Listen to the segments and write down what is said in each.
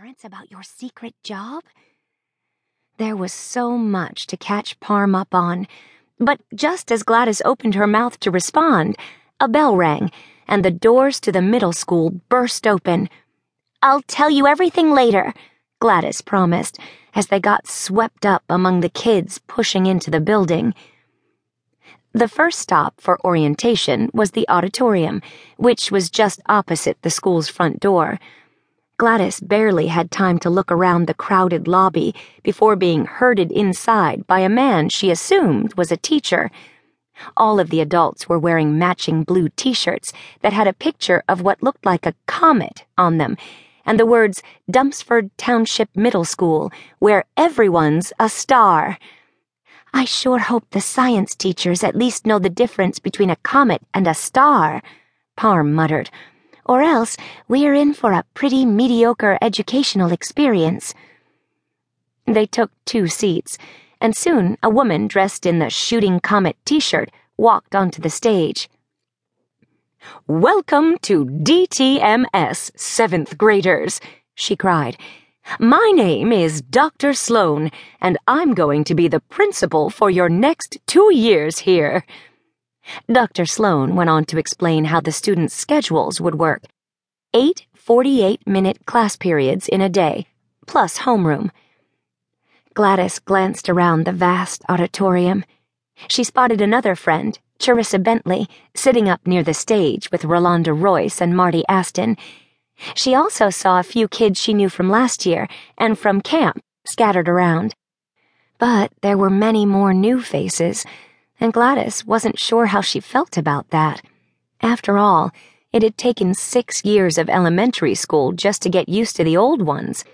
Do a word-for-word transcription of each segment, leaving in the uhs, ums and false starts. parents about your secret job? There was so much to catch Parm up on, but just as Gladys opened her mouth to respond, a bell rang, and the doors to the middle school burst open. "I'll tell you everything later," Gladys promised, as they got swept up among the kids pushing into the building. The first stop for orientation was the auditorium, which was just opposite the school's front door. Gladys barely had time to look around the crowded lobby before being herded inside by a man she assumed was a teacher. All of the adults were wearing matching blue t-shirts that had a picture of what looked like a comet on them, and the words Dumpsford Township Middle School, where everyone's a star. I sure hope the science teachers at least know the difference between a comet and a star, Parm muttered, or else we're in for a pretty mediocre educational experience. They took two seats, and soon a woman dressed in the Shooting Comet t-shirt walked onto the stage. "Welcome to D T M S, seventh graders," she cried. "My name is Doctor Sloane, and I'm going to be the principal for your next two years here." Doctor Sloane went on to explain how the students' schedules would work. Eight forty-eight minute class periods in a day, plus homeroom. Gladys glanced around the vast auditorium. She spotted another friend, Charissa Bentley, sitting up near the stage with Rolanda Royce and Marty Aston. She also saw a few kids she knew from last year and from camp scattered around. But there were many more new faces, and Gladys wasn't sure how she felt about that. After all, it had taken six years of elementary school just to get used to the old ones.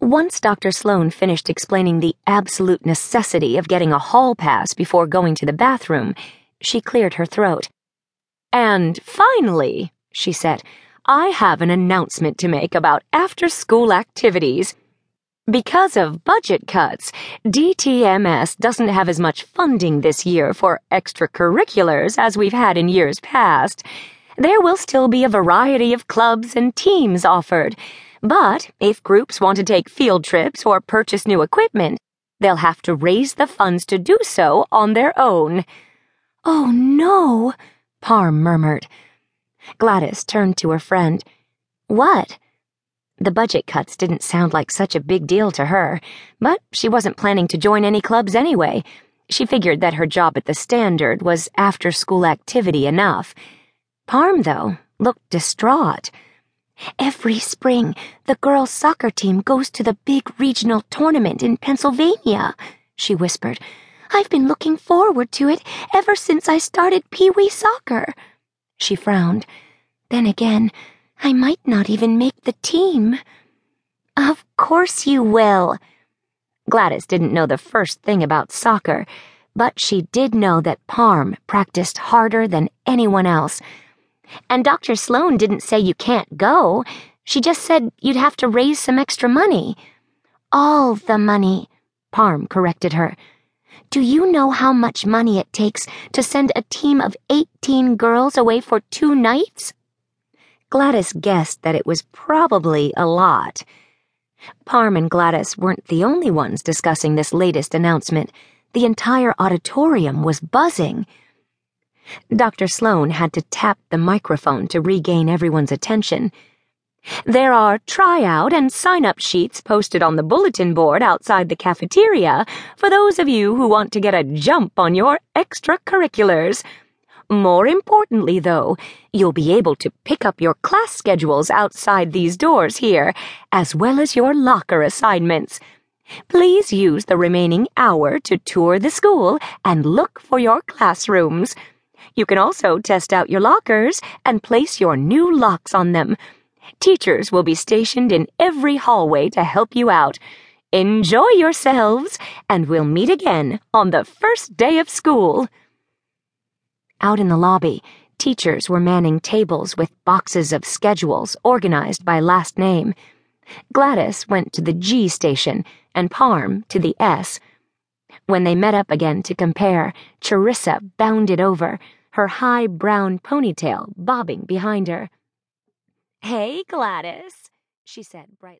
Once Doctor Sloane finished explaining the absolute necessity of getting a hall pass before going to the bathroom, she cleared her throat. "And finally," she said, "I have an announcement to make about after-school activities. Because of budget cuts, D T M S doesn't have as much funding this year for extracurriculars as we've had in years past. There will still be a variety of clubs and teams offered, but if groups want to take field trips or purchase new equipment, they'll have to raise the funds to do so on their own." "Oh, no," Parm murmured. Gladys turned to her friend. "What?" The budget cuts didn't sound like such a big deal to her, but she wasn't planning to join any clubs anyway. She figured that her job at the Standard was after-school activity enough. Parm, though, looked distraught. "Every spring, the girls' soccer team goes to the big regional tournament in Pennsylvania," she whispered. "I've been looking forward to it ever since I started Pee-wee soccer." She frowned. "Then again, I might not even make the team." "Of course you will." Gladys didn't know the first thing about soccer, but she did know that Parm practiced harder than anyone else. "And Doctor Sloane didn't say you can't go. She just said you'd have to raise some extra money." "All the money," Parm corrected her. "Do you know how much money it takes to send a team of eighteen girls away for two nights?" Gladys guessed that it was probably a lot. Parm and Gladys weren't the only ones discussing this latest announcement. The entire auditorium was buzzing. Doctor Sloane had to tap the microphone to regain everyone's attention. "There are tryout and sign-up sheets posted on the bulletin board outside the cafeteria for those of you who want to get a jump on your extracurriculars. More importantly, though, you'll be able to pick up your class schedules outside these doors here, as well as your locker assignments. Please use the remaining hour to tour the school and look for your classrooms. You can also test out your lockers and place your new locks on them. Teachers will be stationed in every hallway to help you out. Enjoy yourselves, and we'll meet again on the first day of school." Out in the lobby, teachers were manning tables with boxes of schedules organized by last name. Gladys went to the G station and Parm to the S. When they met up again to compare, Charissa bounded over, her high brown ponytail bobbing behind her. "Hey, Gladys," she said brightly.